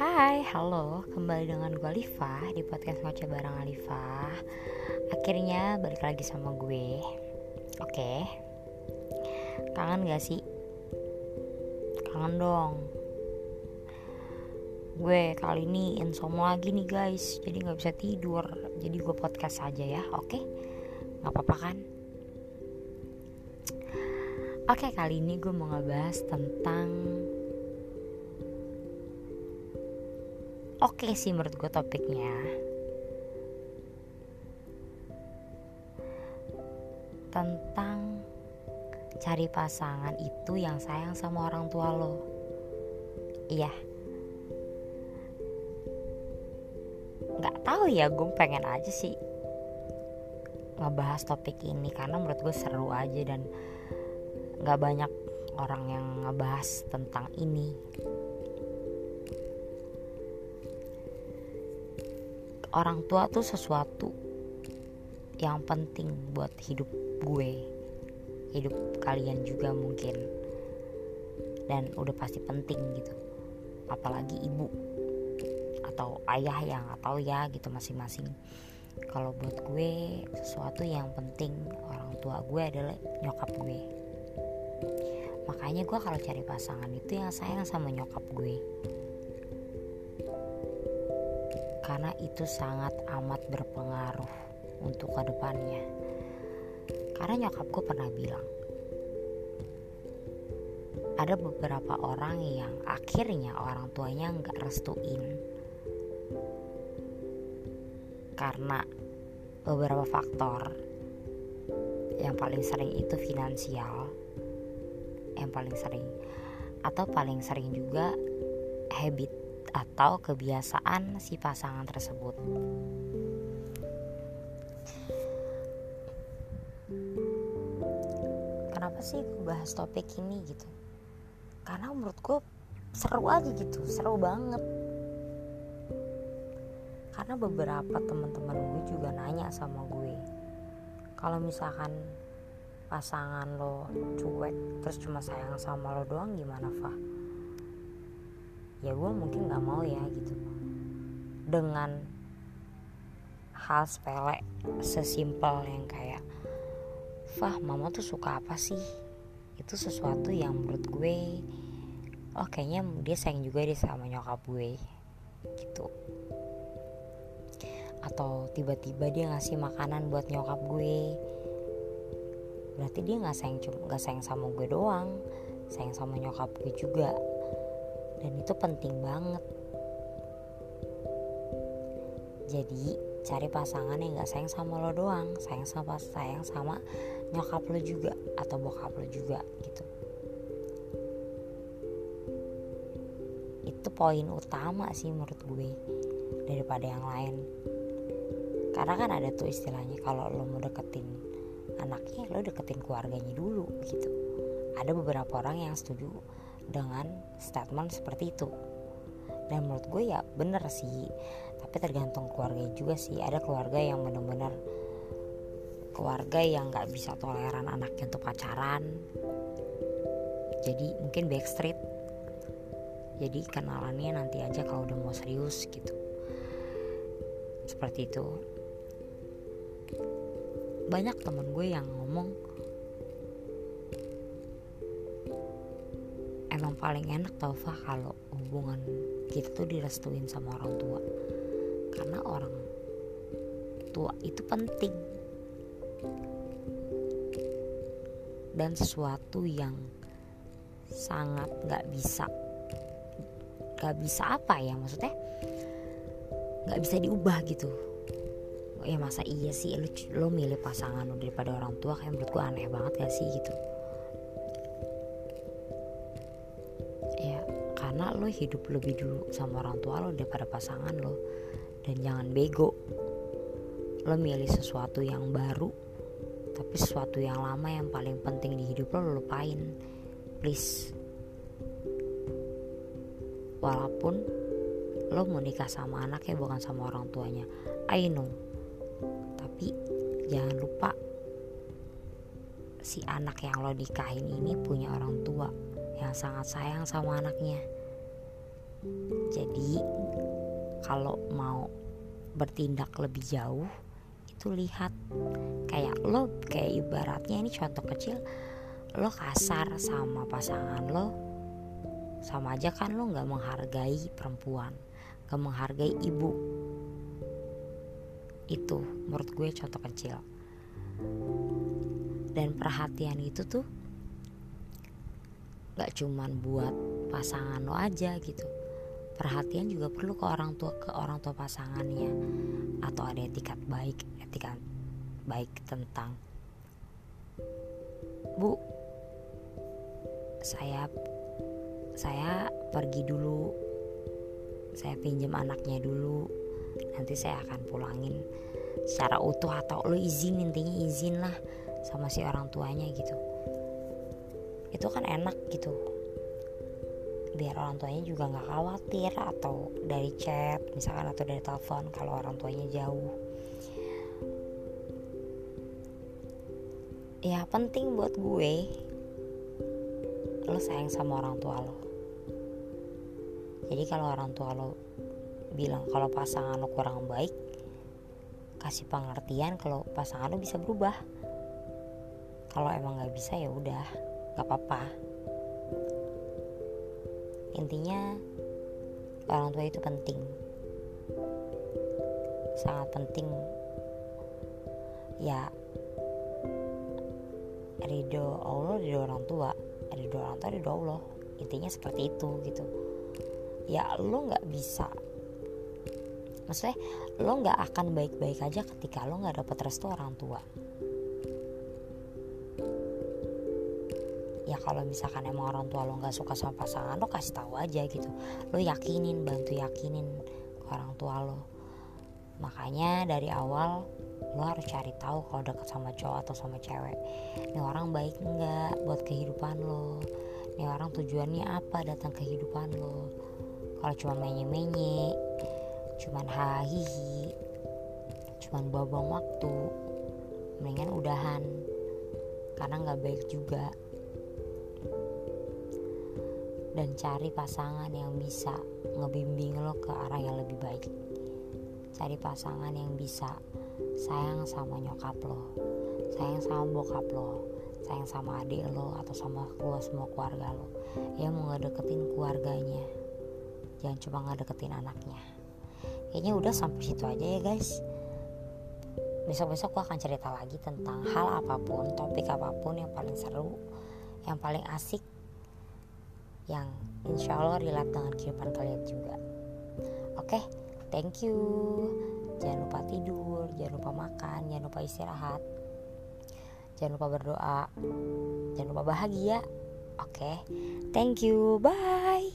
Hai, halo, kembali dengan gue Alifa di podcast Ngoceh Bareng Alifa. Akhirnya balik lagi sama gue. Oke. Kangen gak sih? Kangen dong. Gue kali ini insomnia lagi nih guys, jadi gak bisa tidur. Jadi gue podcast aja ya, oke? Gak apa-apa kan? Oke, kali ini gue mau ngebahas tentang oke sih menurut gue topiknya, tentang cari pasangan itu yang sayang sama orang tua lo. Iya. Gak tahu ya, gue pengen aja sih ngebahas topik ini karena menurut gue seru aja dan gak banyak orang yang ngebahas tentang ini. Orang tua tuh sesuatu yang penting buat hidup gue, hidup kalian juga mungkin, dan udah pasti penting gitu. Apalagi ibu atau ayah yang atau ya gitu masing-masing. Kalau buat gue sesuatu yang penting orang tua gue adalah nyokap gue. Makanya gue kalau cari pasangan itu yang sayang sama nyokap gue, karena itu sangat amat berpengaruh untuk kedepannya. Karena nyokap gue pernah bilang, ada beberapa orang yang akhirnya orang tuanya gak restuin karena beberapa faktor. Yang paling sering itu finansial, yang paling sering, atau paling sering juga habit atau kebiasaan si pasangan tersebut. Kenapa sih gue bahas topik ini gitu? Karena menurut gue seru aja gitu, seru banget. Karena beberapa teman-teman gue juga nanya sama gue, kalau misalkan pasangan lo cuek terus cuma sayang sama lo doang gimana, Fah? Ya gue mungkin gak mau ya gitu. Dengan hal sepele, sesimpel yang kayak, Fah, mama tuh suka apa sih? Itu sesuatu yang menurut gue, oh kayaknya dia sayang juga deh sama nyokap gue gitu. Atau tiba-tiba dia ngasih makanan buat nyokap gue, berarti dia nggak sayang sama gue doang, sayang sama nyokap gue juga, dan itu penting banget. Jadi cari pasangan yang nggak sayang sama lo doang, sayang sama nyokap lo juga atau bokap lo juga gitu. Itu poin utama sih menurut gue daripada yang lain. Karena kan ada tuh istilahnya, kalau lo mau deketin anaknya, lo deketin keluarganya dulu gitu. Ada beberapa orang yang setuju dengan statement seperti itu, dan menurut gue ya bener sih, tapi tergantung keluarganya juga sih. Ada keluarga yang bener-bener keluarga yang gak bisa toleran anaknya untuk pacaran, jadi mungkin backstreet, jadi kenalannya nanti aja kalau udah mau serius gitu, seperti itu. Banyak temen gue yang ngomong, emang paling enak tau, Fah, kalau hubungan kita tuh direstuin sama orang tua, karena orang tua itu penting dan sesuatu yang sangat gak bisa apa ya, maksudnya gak bisa diubah gitu. Ya masa iya sih lo milih pasangan lo daripada orang tua, kayak menurut gue aneh banget gak sih gitu. Ya karena lo hidup lebih dulu sama orang tua lo daripada pasangan lo. Dan jangan bego lo milih sesuatu yang baru tapi sesuatu yang lama yang paling penting di hidup lo lupain, please. Walaupun lo mau nikah sama anaknya bukan sama orang tuanya, I know, tapi jangan lupa si anak yang lo nikahin ini punya orang tua yang sangat sayang sama anaknya. Jadi kalau mau bertindak lebih jauh itu lihat, kayak lo, kayak ibaratnya ini contoh kecil, lo kasar sama pasangan lo, sama aja kan lo gak menghargai perempuan, gak menghargai ibu. Itu menurut gue contoh kecil. Dan perhatian itu tuh gak cuman buat pasangan lo aja gitu, perhatian juga perlu ke orang tua pasangannya, atau ada etikat baik tentang, "Bu, saya pergi dulu, saya pinjam anaknya dulu, nanti saya akan pulangin secara utuh," atau lo izin, intinya izin lah sama si orang tuanya gitu. Itu kan enak gitu, biar orang tuanya juga gak khawatir, atau dari chat misalkan, atau dari telepon kalau orang tuanya jauh. Ya penting buat gue, lo sayang sama orang tua lo. Jadi kalau orang tua lo bilang kalau pasangan lo kurang baik, kasih pengertian kalau pasangan lo bisa berubah. Kalau emang gak bisa ya udah, gak apa-apa. Intinya orang tua itu penting, sangat penting. Ya, ridho Allah, ridho orang tua, ridho Allah. Intinya seperti itu gitu. Ya lo gak bisa, maksudnya lo gak akan baik-baik aja ketika lo gak dapet restu orang tua. Ya kalau misalkan emang orang tua lo gak suka sama pasangan lo, kasih tahu aja gitu, lo yakinin, bantu yakinin ke orang tua lo. Makanya dari awal lo harus cari tahu kalau deket sama cowok atau sama cewek, ini orang baik enggak buat kehidupan lo, ini orang tujuannya apa datang kehidupan lo. Kalau cuma menye-menye, cuma hahihi, cuma buang waktu, mendingan udahan, karena gak baik juga. Dan cari pasangan yang bisa ngebimbing lo ke arah yang lebih baik. Cari pasangan yang bisa sayang sama nyokap lo, sayang sama bokap lo, sayang sama adik lo, atau sama keluarga, semua keluarga lo. Ya mau ngedeketin keluarganya, jangan cuma ngedeketin anaknya. Kayaknya udah sampai situ aja ya guys. Besok-besok gue akan cerita lagi tentang hal apapun, topik apapun yang paling seru, yang paling asik, yang insya Allah relate dengan kehidupan kalian juga. Oke, thank you. Jangan lupa tidur, jangan lupa makan, jangan lupa istirahat, jangan lupa berdoa, jangan lupa bahagia. Oke, thank you, bye.